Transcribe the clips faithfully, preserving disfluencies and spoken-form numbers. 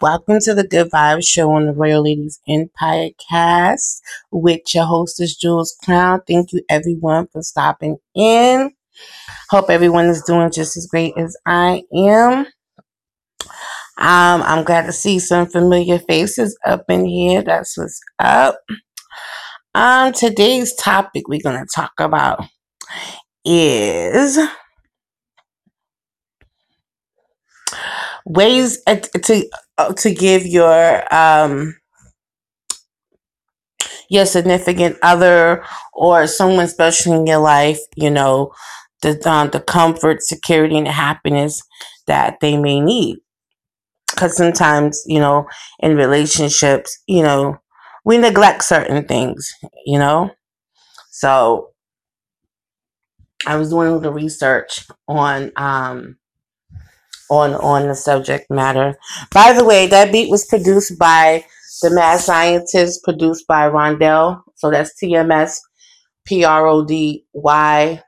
Welcome to the Good Vibes Show on the Royal Ladies Empire cast with your hostess, Jules Crown. Thank you, everyone, for stopping in. Hope everyone is doing just as great as I am. Um, I'm glad to see some familiar faces up in here. That's what's up. Um, today's topic we're going to talk about is ways to to give your um your significant other or someone special in your life, you know, the um, the comfort, security, and happiness that they may need. Because sometimes, you know, in relationships, you know, we neglect certain things, you know. So I was doing a little research on um. on on the subject matter. By the way, that beat was produced by the Mad Scientist, produced by Rondell. So that's T M S P R O D Y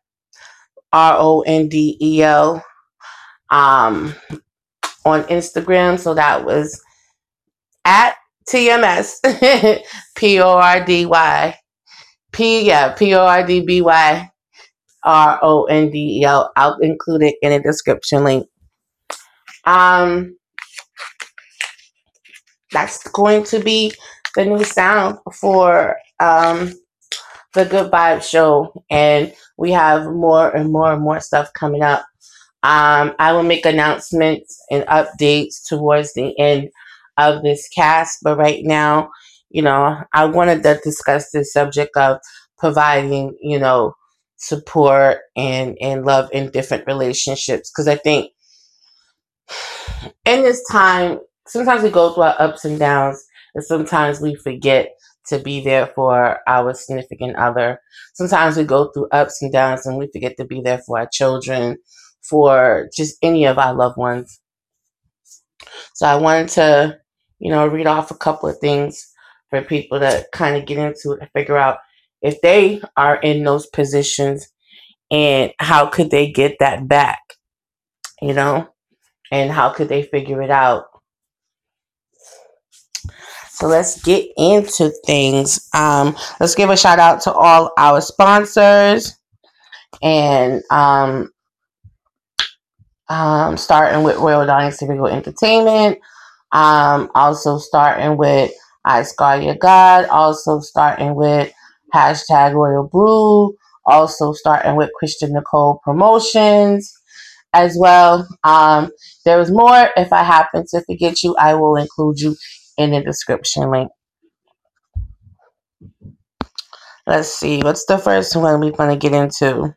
R O N D E L um, on Instagram. So that was at T M S P O R D Y P yeah, P O R D B Y R O N D E L. I'll include it in a description link. Um, that's going to be the new sound for um, the Good Vibes Show. And we have more and more and more stuff coming up. Um, I will make announcements and updates towards the end of this cast. But right now, you know, I wanted to discuss this subject of providing, you know, support and, and love in different relationships. Because I think in this time, sometimes we go through our ups and downs, and sometimes we forget to be there for our significant other. Sometimes we go through ups and downs, and we forget to be there for our children, for just any of our loved ones. So I wanted to, you know, read off a couple of things for people to kind of get into it and figure out if they are in those positions and how could they get that back, you know? And how could they figure it out? So let's get into things. Um, let's give a shout out to all our sponsors. And um, um, starting with Royal Donings, Legal Entertainment. Um, also starting with I Scar Your God. Also starting with Hashtag Royal Brew. Also starting with Christian Nicole Promotions. As well, um, there is more. If I happen to forget you, I will include you in the description link. Let's see. What's the first one we're going to get into?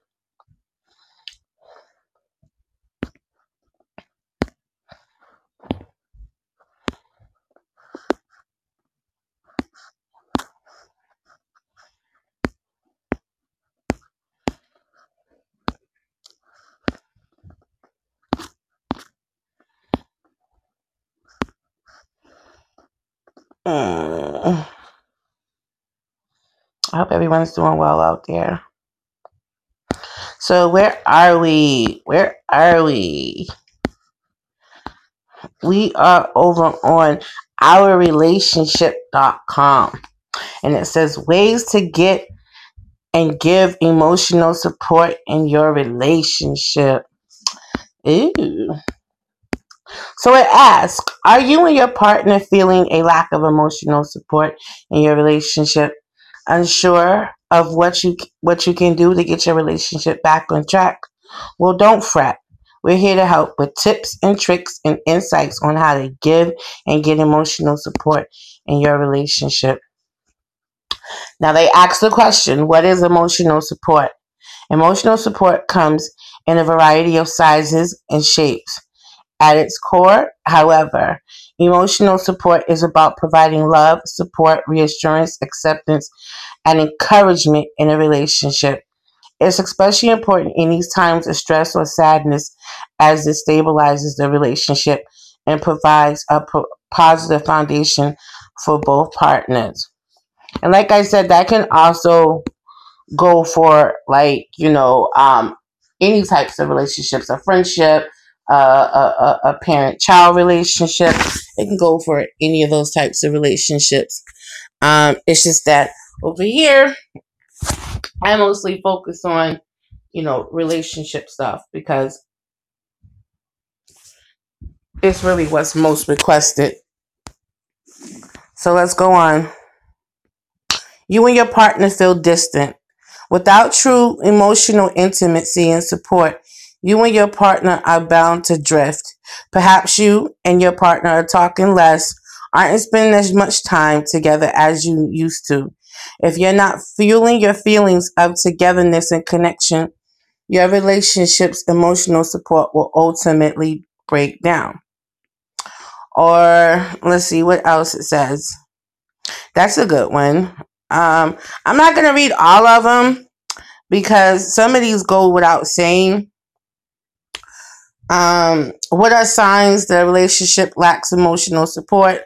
I hope everyone's doing well out there. So where are we? Where are we? We are over on our relationship dot com. And it says ways to get and give emotional support in your relationship. Ooh. So it asks, are you and your partner feeling a lack of emotional support in your relationship? Unsure of what you what you can do to get your relationship back on track? Well, don't fret. We're here to help with tips and tricks and insights on how to give and get emotional support in your relationship. Now, they ask the question, what is emotional support? Emotional support comes in a variety of sizes and shapes. At its core, however, emotional support is about providing love, support, reassurance, acceptance, and encouragement in a relationship. It's especially important in these times of stress or sadness as it stabilizes the relationship and provides a pro- positive foundation for both partners. And like I said, that can also go for, like, you know, um, any types of relationships, a friendship, uh, a, a, a parent-child relationship. It can go for any of those types of relationships. Um, it's just that over here, I mostly focus on, you know, relationship stuff because it's really what's most requested. So let's go on. You and your partner feel distant. Without true emotional intimacy and support, you and your partner are bound to drift. Perhaps you and your partner are talking less, aren't spending as much time together as you used to. If you're not fueling your feelings of togetherness and connection, your relationship's emotional support will ultimately break down. Or let's see what else it says. That's a good one. Um, I'm not going to read all of them because some of these go without saying. Um, what are signs that a relationship lacks emotional support?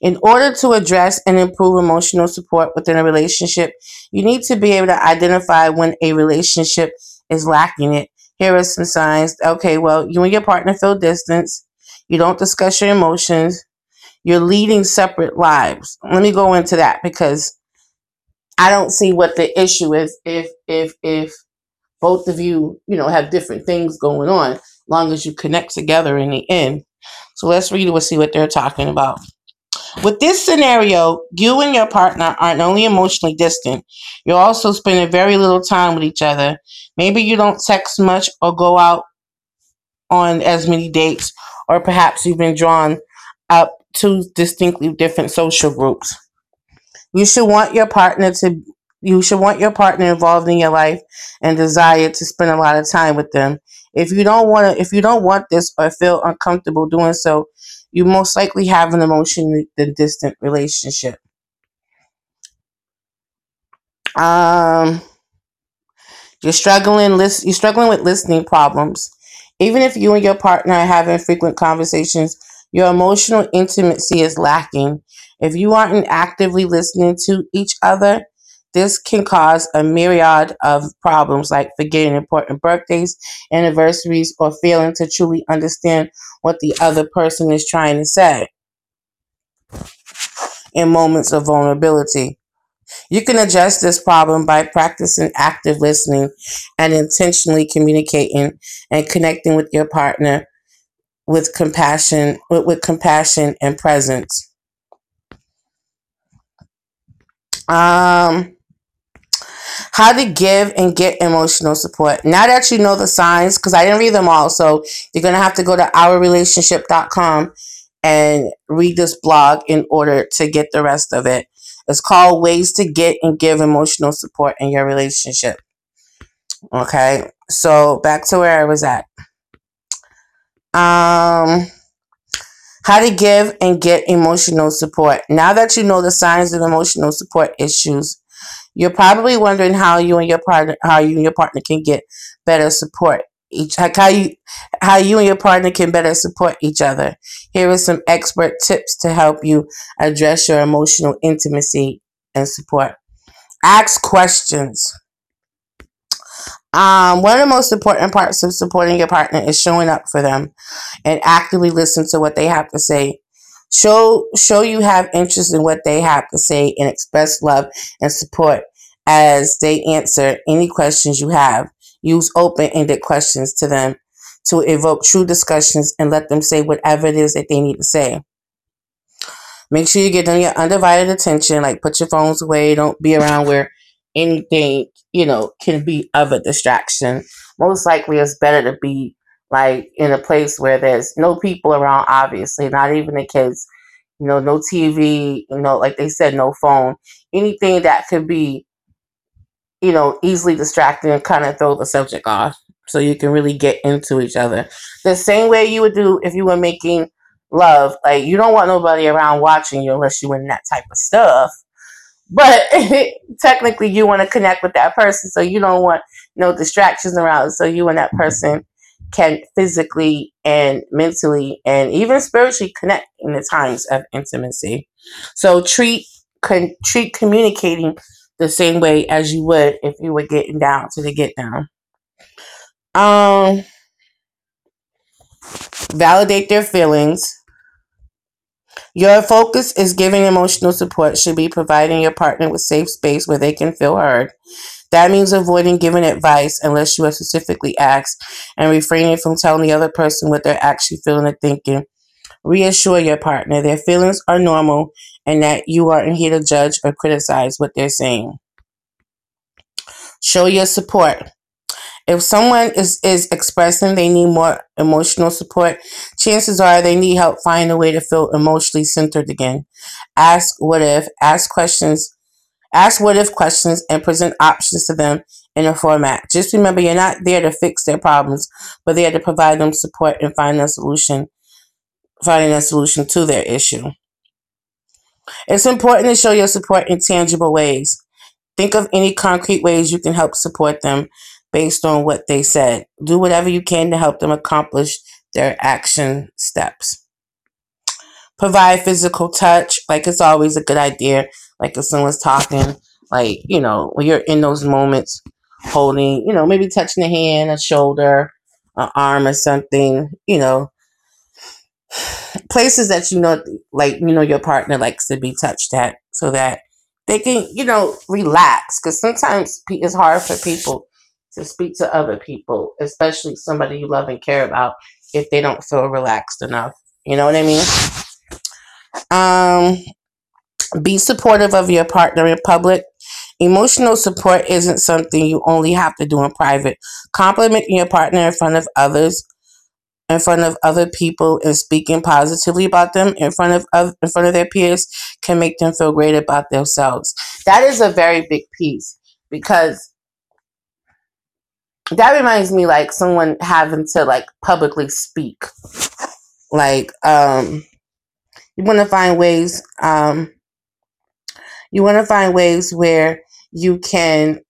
In order to address and improve emotional support within a relationship, you need to be able to identify when a relationship is lacking it. Here are some signs. Okay, well, you and your partner feel distance. You don't discuss your emotions. You're leading separate lives. Let me go into that because I don't see what the issue is if if if both of you, you know, have different things going on. Long as you connect together in the end. So let's read it and see what they're talking about. With this scenario, you and your partner aren't only emotionally distant, you're also spending very little time with each other. Maybe you don't text much or go out on as many dates, or perhaps you've been drawn up to distinctly different social groups. You should want your partner to you should want your partner involved in your life and desire to spend a lot of time with them. If you don't want to, if you don't want this or feel uncomfortable doing so, you most likely have an emotionally distant relationship. Um, you're struggling. List, you're struggling with listening problems. Even if you and your partner are having frequent conversations, your emotional intimacy is lacking. If you aren't actively listening to each other, this can cause a myriad of problems like forgetting important birthdays, anniversaries, or failing to truly understand what the other person is trying to say in moments of vulnerability. You can address this problem by practicing active listening and intentionally communicating and connecting with your partner with compassion, with, with compassion and presence. Um... How to give and get emotional support. Now that you know the signs, because I didn't read them all, so you're going to have to go to our relationship dot com and read this blog in order to get the rest of it. It's called Ways to Get and Give Emotional Support in Your Relationship. Okay, so back to where I was at. Um, how to give and get emotional support. Now that you know the signs of emotional support issues, you're probably wondering how you and your partner, how you and your partner can get better support each, like how you, how you and your partner can better support each other. Here are some expert tips to help you address your emotional intimacy and support. Ask questions. Um, one of the most important parts of supporting your partner is showing up for them and actively listen to what they have to say. Show show you have interest in what they have to say and express love and support as they answer any questions you have. Use open-ended questions to them to evoke true discussions and let them say whatever it is that they need to say. Make sure you give them your undivided attention, like put your phones away. Don't be around where anything, you know, can be of a distraction. Most likely it's better to be like in a place where there's no people around, obviously, not even the kids, you know, no T V, you know, like they said, no phone, anything that could be, you know, easily distracting and kind of throw the subject off so you can really get into each other. The same way you would do if you were making love, like you don't want nobody around watching you unless you're in that type of stuff. But technically you want to connect with that person, so you don't want no distractions around. So you and that person can physically and mentally and even spiritually connect in the times of intimacy. So treat con- treat communicating the same way as you would if you were getting down to the get down. Um, validate their feelings. Your focus is giving emotional support should be providing your partner with safe space where they can feel heard. That means avoiding giving advice unless you are specifically asked and refraining from telling the other person what they're actually feeling or thinking. Reassure your partner their feelings are normal and that you aren't here to judge or criticize what they're saying. Show your support. If someone is, is expressing they need more emotional support, chances are they need help finding a way to feel emotionally centered again. Ask what if, ask questions, ask what if questions and present options to them in a format. Just remember, you're not there to fix their problems, but there to provide them support and find a solution, finding a solution to their issue. It's important to show your support in tangible ways. Think of any concrete ways you can help support them based on what they said. Do whatever you can to help them accomplish their action steps. Provide physical touch. Like, it's always a good idea. Like, if someone's talking, like, you know, when you're in those moments, holding, you know, maybe touching a hand, a shoulder, an arm or something, you know, places that, you know, like, you know, your partner likes to be touched at so that they can, you know, relax. Because sometimes it's hard for people to speak to other people, especially somebody you love and care about, if they don't feel relaxed enough. You know what I mean? Um, be supportive of your partner in public. Emotional support isn't something you only have to do in private. Complimenting your partner in front of others, in front of other people, and speaking positively about them in front of other, in front of their peers can make them feel great about themselves. That is a very big piece, because that reminds me, like, someone having to, like, publicly speak. Like, um, you want to find ways, um, you want to find ways where you can,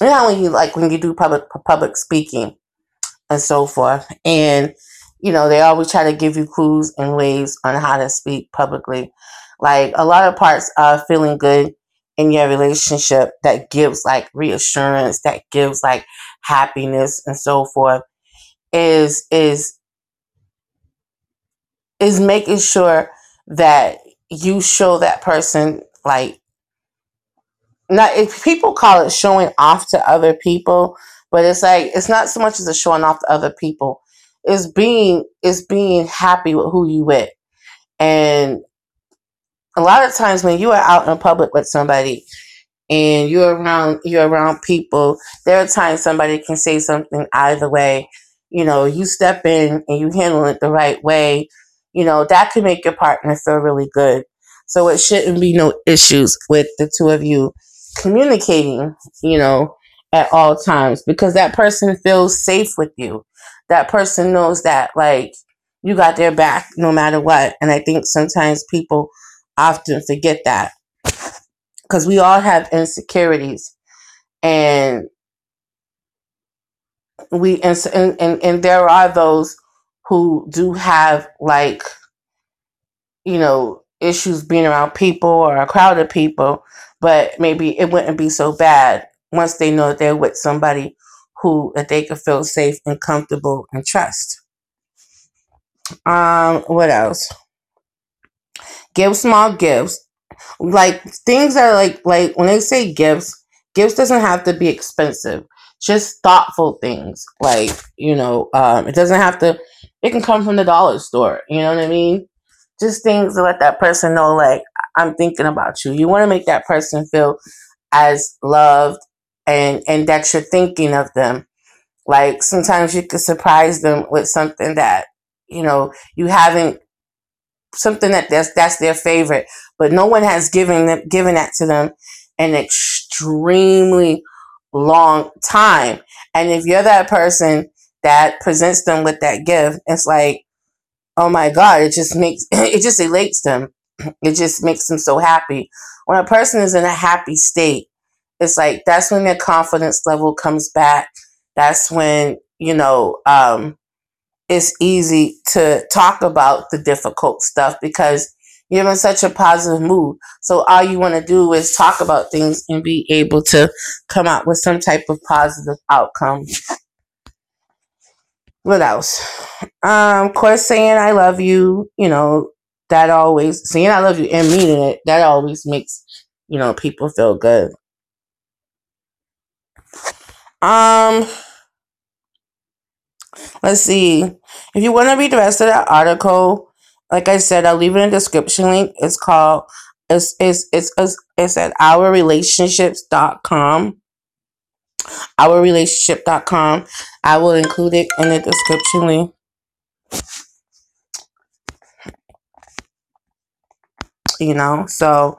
you know, when you, like, when you do public, public speaking and so forth, and, you know, they always try to give you clues and ways on how to speak publicly. Like, a lot of parts are feeling good in your relationship that gives, like, reassurance, that gives, like, happiness and so forth, is is is making sure that you show that person, like, not, if people call it showing off to other people, but it's like, it's not so much as a showing off to other people. It's being it's being happy with who you with. And a lot of times when you are out in public with somebody and you're around you're around people, there are times somebody can say something either way. You know, you step in and you handle it the right way, you know, that can make your partner feel really good. So it shouldn't be no issues with the two of you communicating, you know, at all times, because that person feels safe with you. That person knows that, like, you got their back no matter what. And I think sometimes people often forget that, because we all have insecurities, and we and, and and there are those who do have, like, you know, issues being around people or a crowd of people, but maybe it wouldn't be so bad once they know that they're with somebody who that they can feel safe and comfortable and trust. Um, what else? Give small gifts, like things that are like, like when they say gifts, gifts doesn't have to be expensive, just thoughtful things. Like, you know, um, it doesn't have to, it can come from the dollar store. You know what I mean? Just things to let that person know, like, I'm thinking about you. You want to make that person feel as loved and, and that you're thinking of them. Like, sometimes you can surprise them with something that, you know, you haven't, something that that's, that's their favorite, but no one has given them, given that to them an extremely long time. And if you're that person that presents them with that gift, it's like, oh my God, it just makes, it just elates them. It just makes them so happy. When a person is in a happy state, it's like, that's when their confidence level comes back. that's when, you know, um, it's easy to talk about the difficult stuff because you're in such a positive mood. So all you want to do is talk about things and be able to come out with some type of positive outcome. What else? Um, of course, saying I love you, you know, that always, saying I love you and meaning it, that always makes, you know, people feel good. Um, let's see. If you want to read the rest of that article, like I said, I'll leave it in the description link. It's called, it's, it's, it's, it's, it's at our relationships dot com. our relationship dot com. I will include it in the description link. You know, so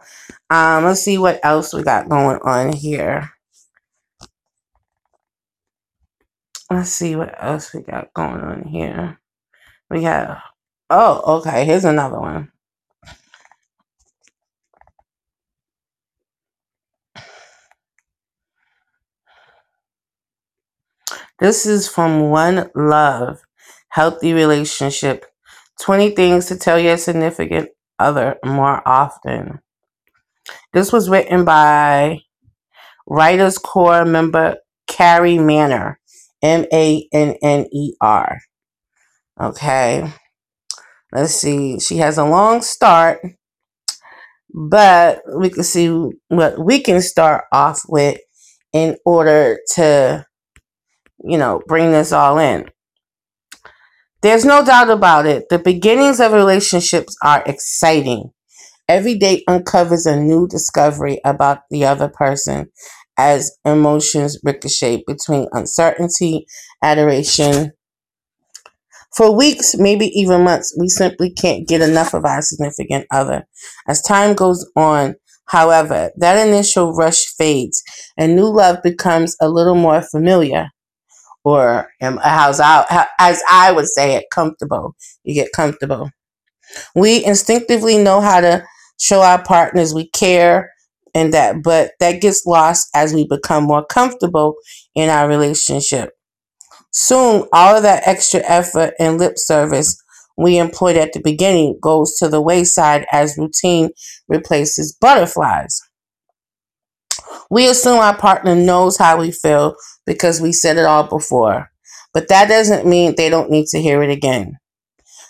um, let's see what else we got going on here. Let's see what else we got going on here. We have, oh, okay, here's another one. This is from One Love, Healthy Relationship, twenty Things to Tell Your Significant Other More Often. This was written by Writers Corps member Carrie Manner, M A N N E R. Okay, let's see. She has a long start, but we can see what we can start off with in order to, you know, bring this all in. There's no doubt about it. The beginnings of relationships are exciting. Every date uncovers a new discovery about the other person as emotions ricochet between uncertainty, adoration. For weeks, maybe even months, we simply can't get enough of our significant other. As time goes on, however, that initial rush fades and new love becomes a little more familiar. Or as I, as I would say it, comfortable. You get comfortable. We instinctively know how to show our partners we care and that, but that gets lost as we become more comfortable in our relationship. Soon, all of that extra effort and lip service we employed at the beginning goes to the wayside as routine replaces butterflies. We assume our partner knows how we feel because we said it all before, but that doesn't mean they don't need to hear it again.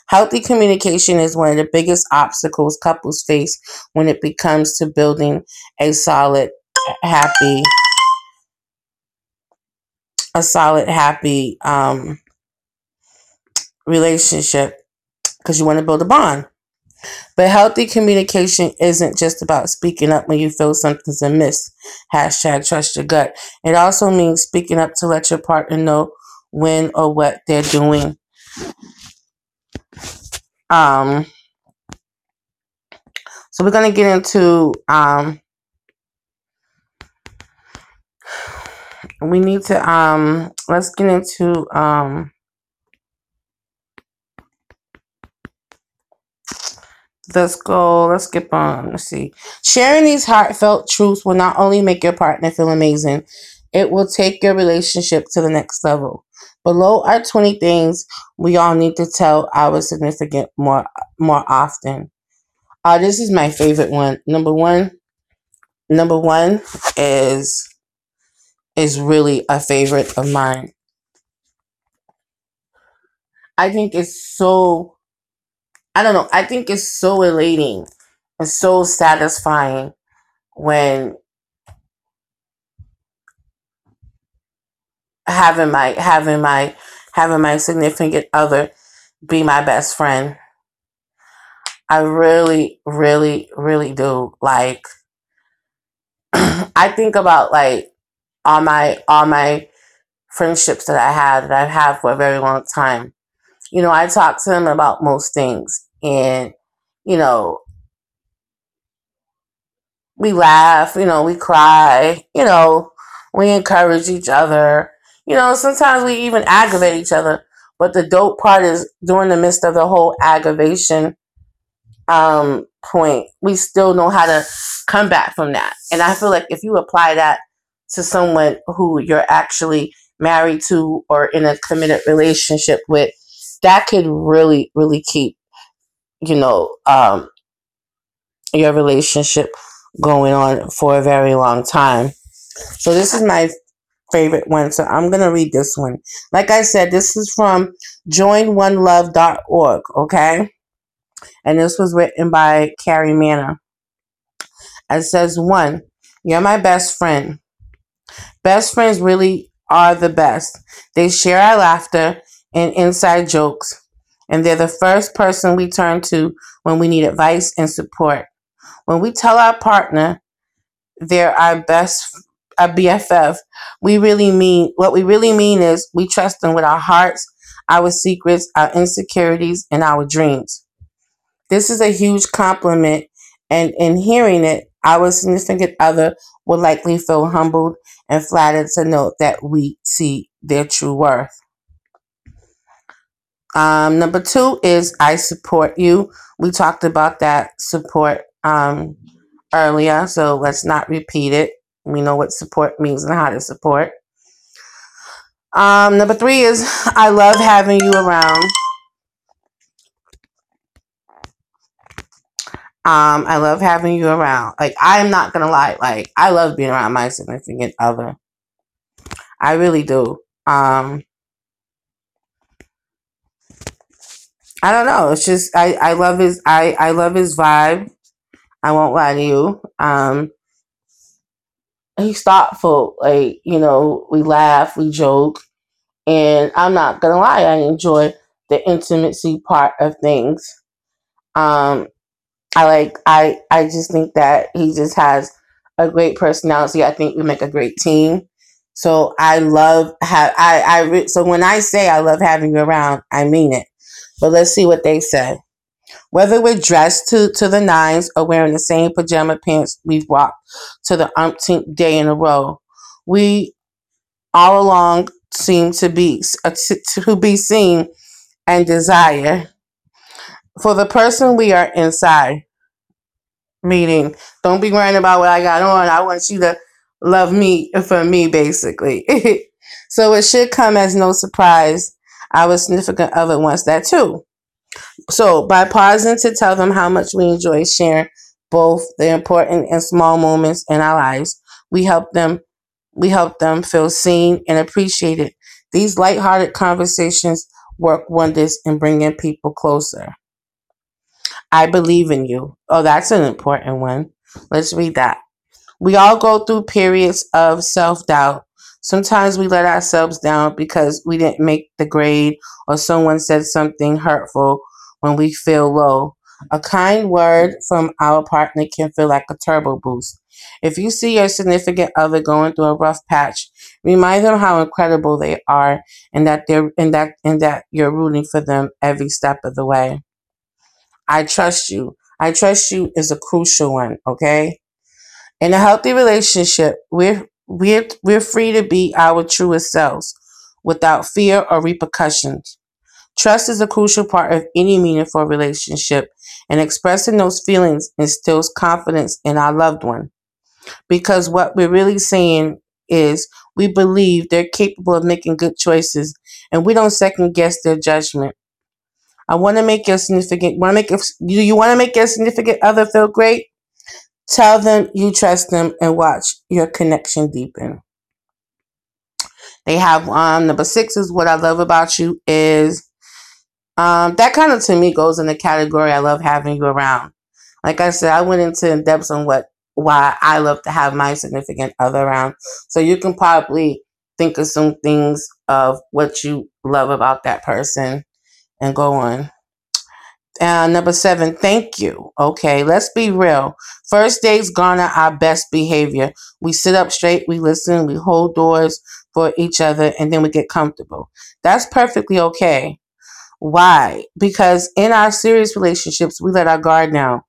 Healthy communication is one of the biggest obstacles couples face when it comes to building a solid, happy, a solid, happy um, relationship, because you want to build a bond. But healthy communication isn't just about speaking up when you feel something's amiss. Hashtag trust your gut. It also means speaking up to let your partner know when or what they're doing. Um, so we're going to get into, um, we need to, um, let's get into, um, Let's go. Let's skip on. Let's see. Sharing these heartfelt truths will not only make your partner feel amazing, it will take your relationship to the next level. Below are twenty things we all need to tell our significant more more often. Uh, this is my favorite one. Number one. Number one is is really a favorite of mine. I think it's so. I don't know. I think it's so elating and so satisfying when having my having my having my significant other be my best friend. I really, really, really do. Like, I think about like all my all my friendships that I had that I've had for a very long time. You know, I talk to them about most things. And, you know, we laugh, you know, we cry, you know, we encourage each other. You know, sometimes we even aggravate each other. But the dope part is during the midst of the whole aggravation um, point, we still know how to come back from that. And I feel like if you apply that to someone who you're actually married to or in a committed relationship with, that could really, really keep, you know, um, your relationship going on for a very long time. So this is my favorite one. So I'm going to read this one. Like I said, this is from join one love dot org, okay? And this was written by Carrie Manner. It says, one, you're my best friend. Best friends really are the best. They share our laughter and inside jokes, and they're the first person we turn to when we need advice and support. When we tell our partner they're our best, our B F F, we really mean, what we really mean is we trust them with our hearts, our secrets, our insecurities, and our dreams. This is a huge compliment, and in hearing it, our significant other will likely feel humbled and flattered to know that we see their true worth. Um, number two is I support you. We talked about that support um, earlier, so let's not repeat it. We know what support means and how to support. Um, number three is I love having you around. Um, I love having you around. Like, I'm not going to lie. Like, I love being around my significant other. I really do. Um, I don't know. It's just, I, I love his, I, I love his vibe. I won't lie to you. Um, he's thoughtful. Like, you know, we laugh, we joke. And I'm not going to lie. I enjoy the intimacy part of things. Um, I like, I, I just think that he just has a great personality. I think we make a great team. So I love, ha- I, I re- so when I say I love having you around, I mean it. But let's see what they said. Whether we're dressed to, to the nines or wearing the same pajama pants we've rocked to the umpteenth day in a row, we all along seem to be, uh, to be seen and desire for the person we are inside. Meaning, don't be worrying about what I got on. I want you to love me for me, basically. So it should come as no surprise. Our significant other wants that too. So by pausing to tell them how much we enjoy sharing both the important and small moments in our lives, we help them, we help them feel seen and appreciated. These lighthearted conversations work wonders in bringing people closer. I believe in you. Oh, that's an important one. Let's read that. We all go through periods of self-doubt. Sometimes we let ourselves down because we didn't make the grade or someone said something hurtful when we feel low. A kind word from our partner can feel like a turbo boost. If you see your significant other going through a rough patch, remind them how incredible they are and that they're and that and that you're rooting for them every step of the way. I trust you. I trust you is a crucial one, okay? In a healthy relationship, we're, we're, we're free to be our truest selves without fear or repercussions. Trust is a crucial part of any meaningful relationship, and expressing those feelings instills confidence in our loved one. Because what we're really saying is we believe they're capable of making good choices, and we don't second guess their judgment. I want to make your significant. Want to make you? You want to make your significant other feel great? Tell them you trust them and watch your connection deepen. They have um number six is what I love about you is um that kind of to me goes in the category I love having you around. Like I said, I went into in depth on what why I love to have my significant other around. So you can probably think of some things of what you love about that person. And go on. Uh, number seven, thank you. Okay, let's be real. First dates garner our best behavior. We sit up straight, we listen, we hold doors for each other, and then we get comfortable. That's perfectly okay. Why? Because in our serious relationships, we let our guard down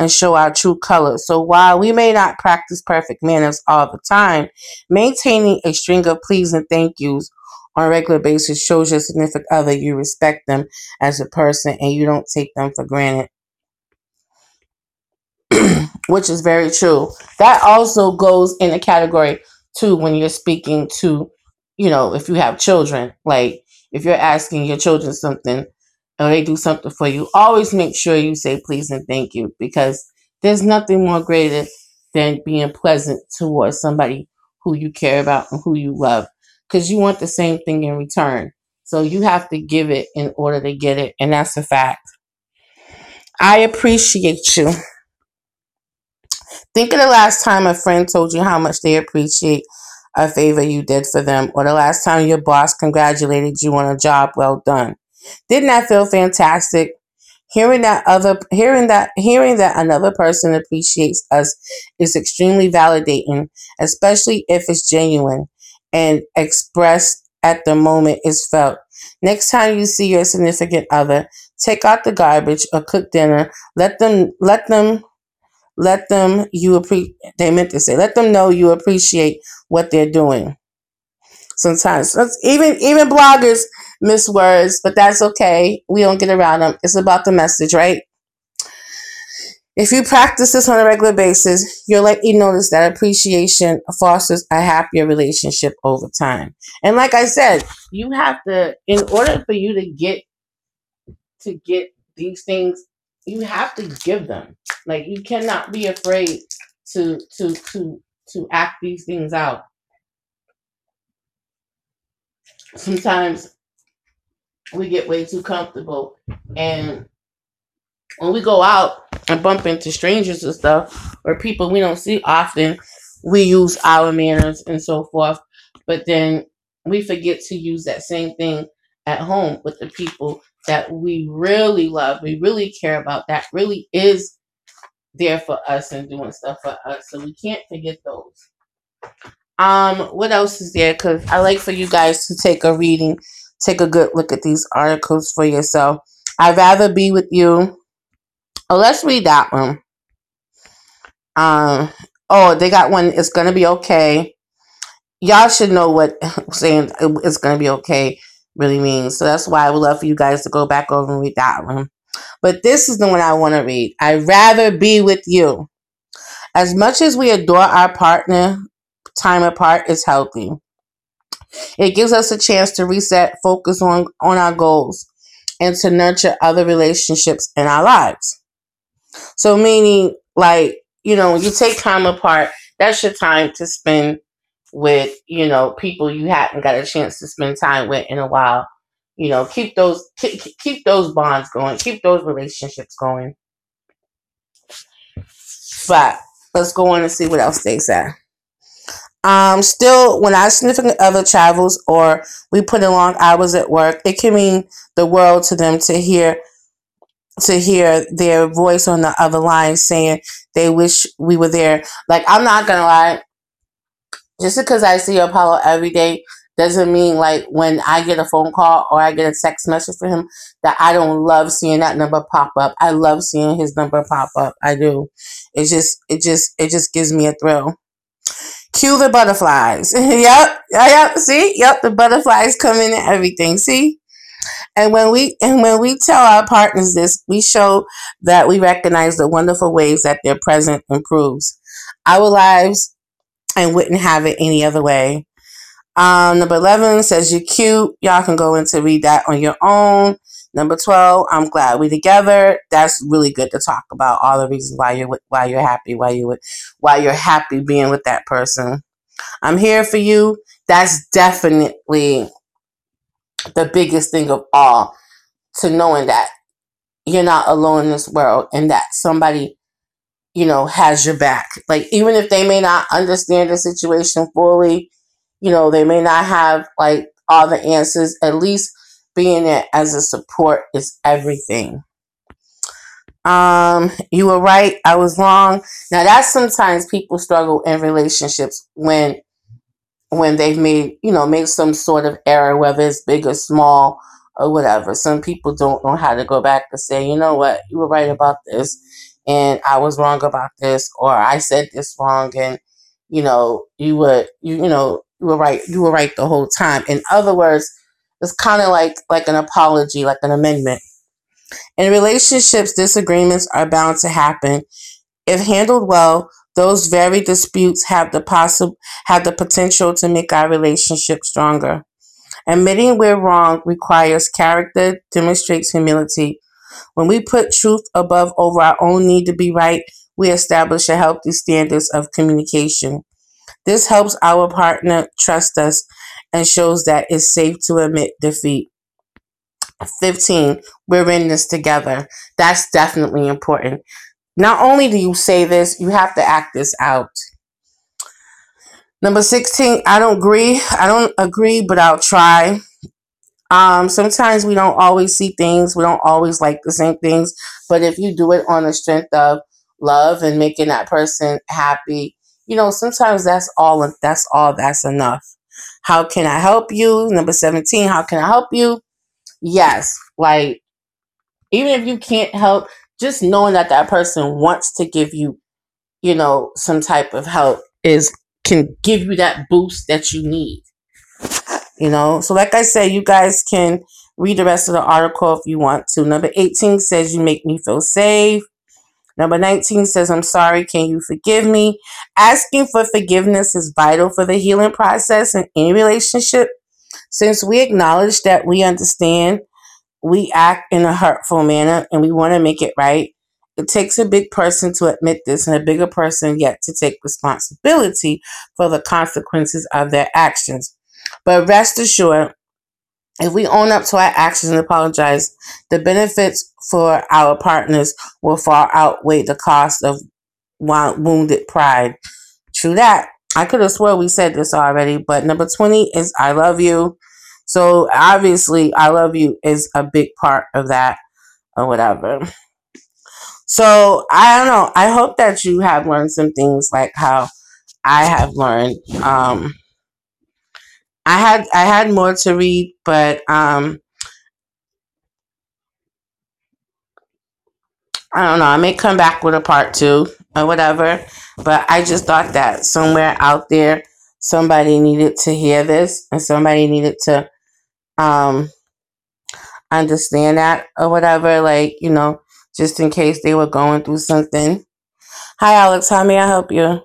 and show our true colors. So while we may not practice perfect manners all the time, maintaining a string of please and thank yous on a regular basis shows your significant other you respect them as a person and you don't take them for granted, which is very true. That also goes in a category, too, when you're speaking to you know, if you have children, like if you're asking your children something or they do something for you, always make sure you say please and thank you, because there's nothing more greater than being pleasant towards somebody who you care about and who you love, because you want the same thing in return. So you have to give it in order to get it. And that's a fact. I appreciate you. Think of the last time a friend told you how much they appreciate a favor you did for them, or the last time your boss congratulated you on a job well done. Didn't that feel fantastic? Hearing that other, hearing that, hearing that another person appreciates us is extremely validating, especially if it's genuine and expressed at the moment is felt. Next time you see your significant other, take out the garbage or cook dinner. Let them, let them, let them, you appreciate, they meant to say, let them know you appreciate what they're doing. Sometimes even, even bloggers miss words, but that's okay. We don't get around them. It's about the message, right? If you practice this on a regular basis, you'll likely notice that appreciation fosters a happier relationship over time. And like I said, you have to, in order for you to get, to get these things, you have to give them. Like, you cannot be afraid to, to, to, to act these things out. Sometimes we get way too comfortable, and when we go out and bump into strangers and stuff, or people we don't see often, we use our manners and so forth. But then we forget to use that same thing at home with the people that we really love, we really care about, that really is there for us and doing stuff for us. So we can't forget those. Um, what else is there? Because I like for you guys to take a reading, take a good look at these articles for yourself. I'd rather be with you. Oh, let's read that one. Um, oh, they got one. It's going to be okay. Y'all should know what saying it's going to be okay really means. So that's why I would love for you guys to go back over and read that one. But this is the one I want to read. I'd rather be with you. As much as we adore our partner, time apart is healthy. It gives us a chance to reset, focus on, on our goals, and to nurture other relationships in our lives. So meaning, like, you know, when you take time apart, that's your time to spend with, you know, people you hadn't got a chance to spend time with in a while. You know, keep those, keep, keep those bonds going, keep those relationships going. But let's go on and see what else they said. Um, still, when our significant other travels or we put in long hours at work, it can mean the world to them to hear to hear their voice on the other line saying they wish we were there. Like, I'm not gonna lie, just because I see Apollo every day doesn't mean, like, when I get a phone call or I get a text message from him that I don't love seeing that number pop up. I love seeing his number pop up. I do. It's just, it just, it just gives me a thrill. Cue the butterflies. Yep. Yep. See? Yep. The butterflies come in and everything. See? And when we and when we tell our partners this, we show that we recognize the wonderful ways that their presence improves our lives and wouldn't have it any other way. Um, number eleven says you're cute. Y'all can go in to read that on your own. Number twelve, I'm glad we together. That's really good to talk about all the reasons why you're why you're happy, why you why you're happy being with that person. I'm here for you. That's definitely the biggest thing of all, to knowing that you're not alone in this world and that somebody, you know, has your back. Like, even if they may not understand the situation fully, you know, they may not have, like, all the answers, at least being there as a support is everything. Um, you were right. I was wrong. Now, that's sometimes people struggle in relationships when when they've made, you know, made some sort of error, whether it's big or small or whatever. Some people don't know how to go back and say, you know what, you were right about this and I was wrong about this, or I said this wrong and, you know, you were, you, you know, you were right. You were right the whole time. In other words, it's kind of like, like an apology, like an amendment. In relationships, disagreements are bound to happen. If handled well, Those very disputes have the possible have the potential to make our relationship stronger. Admitting we're wrong requires character, demonstrates humility. When we put truth above over our own need to be right, we establish a healthy standards of communication. This helps our partner trust us and shows that it's safe to admit defeat. fifteen, we're in this together. That's definitely important. Not only do you say this, you have to act this out. Number sixteen, I don't agree. I don't agree, but I'll try. Um, sometimes we don't always see things. We don't always like the same things. But if you do it on the strength of love and making that person happy, you know, sometimes that's all. That's all. That's enough. How can I help you? Number seventeen, how can I help you? Yes. Like, even if you can't help, just knowing that that person wants to give you, you know, some type of help is can give you that boost that you need. You know, so like I said, you guys can read the rest of the article if you want to. Number eighteen says, you make me feel safe. Number nineteen says, I'm sorry, can you forgive me? Asking for forgiveness is vital for the healing process in any relationship. Since we acknowledge that we understand, we act in a hurtful manner and we want to make it right. It takes a big person to admit this and a bigger person yet to take responsibility for the consequences of their actions. But rest assured, if we own up to our actions and apologize, the benefits for our partners will far outweigh the cost of wounded pride. True that. I could have swore we said this already, but number twenty is I love you. So obviously, I love you is a big part of that or whatever. So I don't know. I hope that you have learned some things like how I have learned. Um, I had I had more to read, but um, I don't know. I may come back with a part two or whatever. But I just thought that somewhere out there, somebody needed to hear this and somebody needed to um, understand that or whatever. Like, you know, just in case they were going through something. Hi, Alex. How may I help you?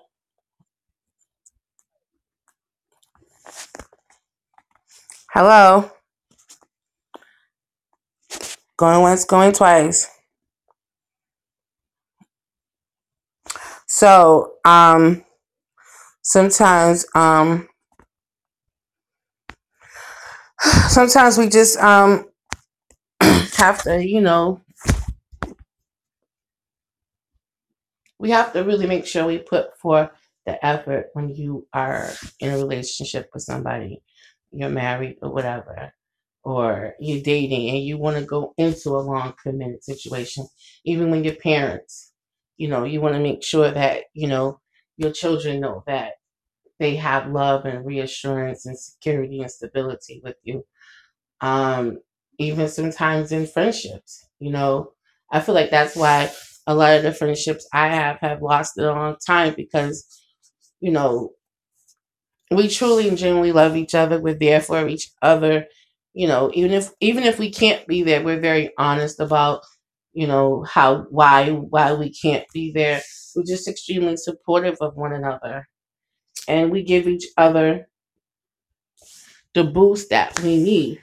Hello? Going once, going twice. So, um, sometimes, um, sometimes we just, um, have to, you know, we have to really make sure we put forth the effort when you are in a relationship with somebody, you're married or whatever, or you're dating and you want to go into a long committed situation, even when your parents, you know, you want to make sure that, you know, your children know that they have love and reassurance and security and stability with you. Um, even sometimes in friendships, you know, I feel like that's why a lot of the friendships I have have lasted a long time because, you know, we truly and genuinely love each other. We're there for each other. You know, even if, even if we can't be there, we're very honest about, you know, how, why, why we can't be there. We're just extremely supportive of one another. And we give each other the boost that we need.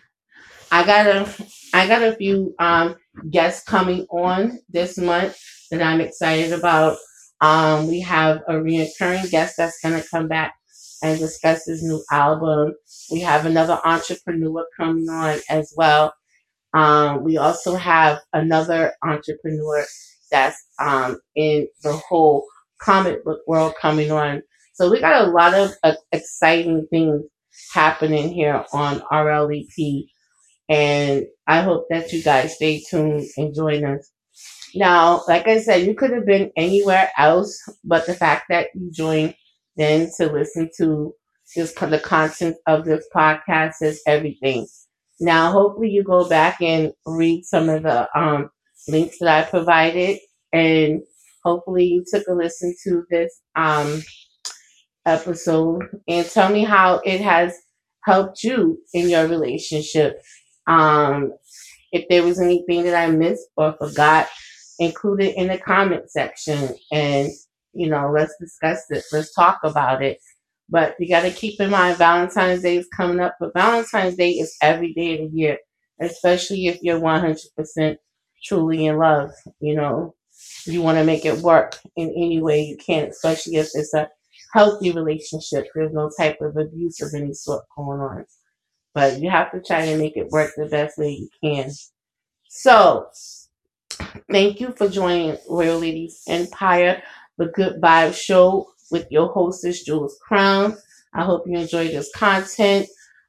I got a, I got a few um, guests coming on this month that I'm excited about. Um, we have a reoccurring guest that's going to come back and discuss his new album. We have another entrepreneur coming on as well. Um, we also have another entrepreneur that's um, in the whole comic book world coming on. So we got a lot of uh, exciting things happening here on R L E P. And I hope that you guys stay tuned and join us. Now, like I said, you could have been anywhere else, but the fact that you joined then to listen to this, the content of this podcast is everything. Now, hopefully you go back and read some of the um, links that I provided. And hopefully you took a listen to this um, episode and tell me how it has helped you in your relationship. Um, if there was anything that I missed or forgot, include it in the comment section. And you know, let's discuss it. Let's talk about it. But you got to keep in mind, Valentine's Day is coming up, but Valentine's Day is every day of the year, especially if you're one hundred percent truly in love. You know, you want to make it work in any way you can, especially if it's a healthy relationship. There's no type of abuse of any sort going on. But you have to try to make it work the best way you can. So, thank you for joining Royal Ladies Empire, the Good Vibe Show, with your hostess, Jules Crown. I hope you enjoyed this content.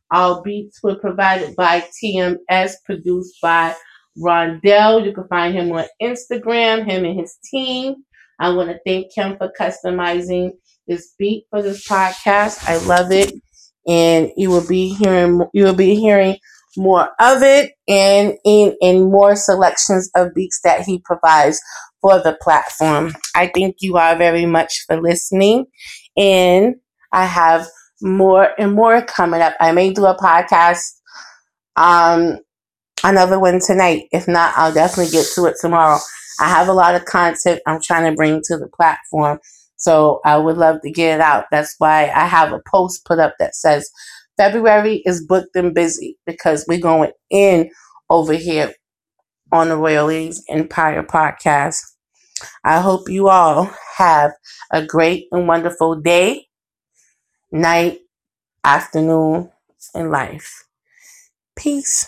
All beats were provided by T M S, produced by Rondell. You can find him on Instagram, him and his team. I want to thank him for customizing this beat for this podcast. I love it. And you will be hearing you will be hearing more of it and in and more selections of beats that he provides for the platform. I thank you all very much for listening, and I have more and more coming up. I may do a podcast, um, another one tonight. If not, I'll definitely get to it tomorrow. I have a lot of content I'm trying to bring to the platform, so I would love to get it out. That's why I have a post put up that says February is booked and busy, because we're going in over here on the Royal Ladies Empire podcast. I hope you all have a great and wonderful day, night, afternoon, and life. Peace.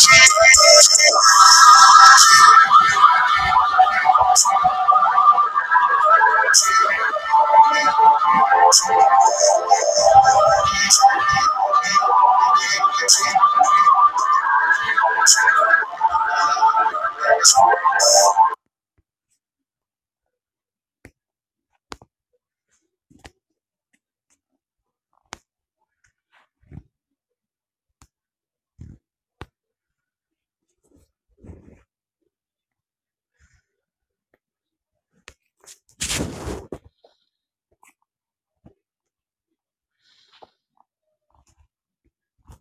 Thank you.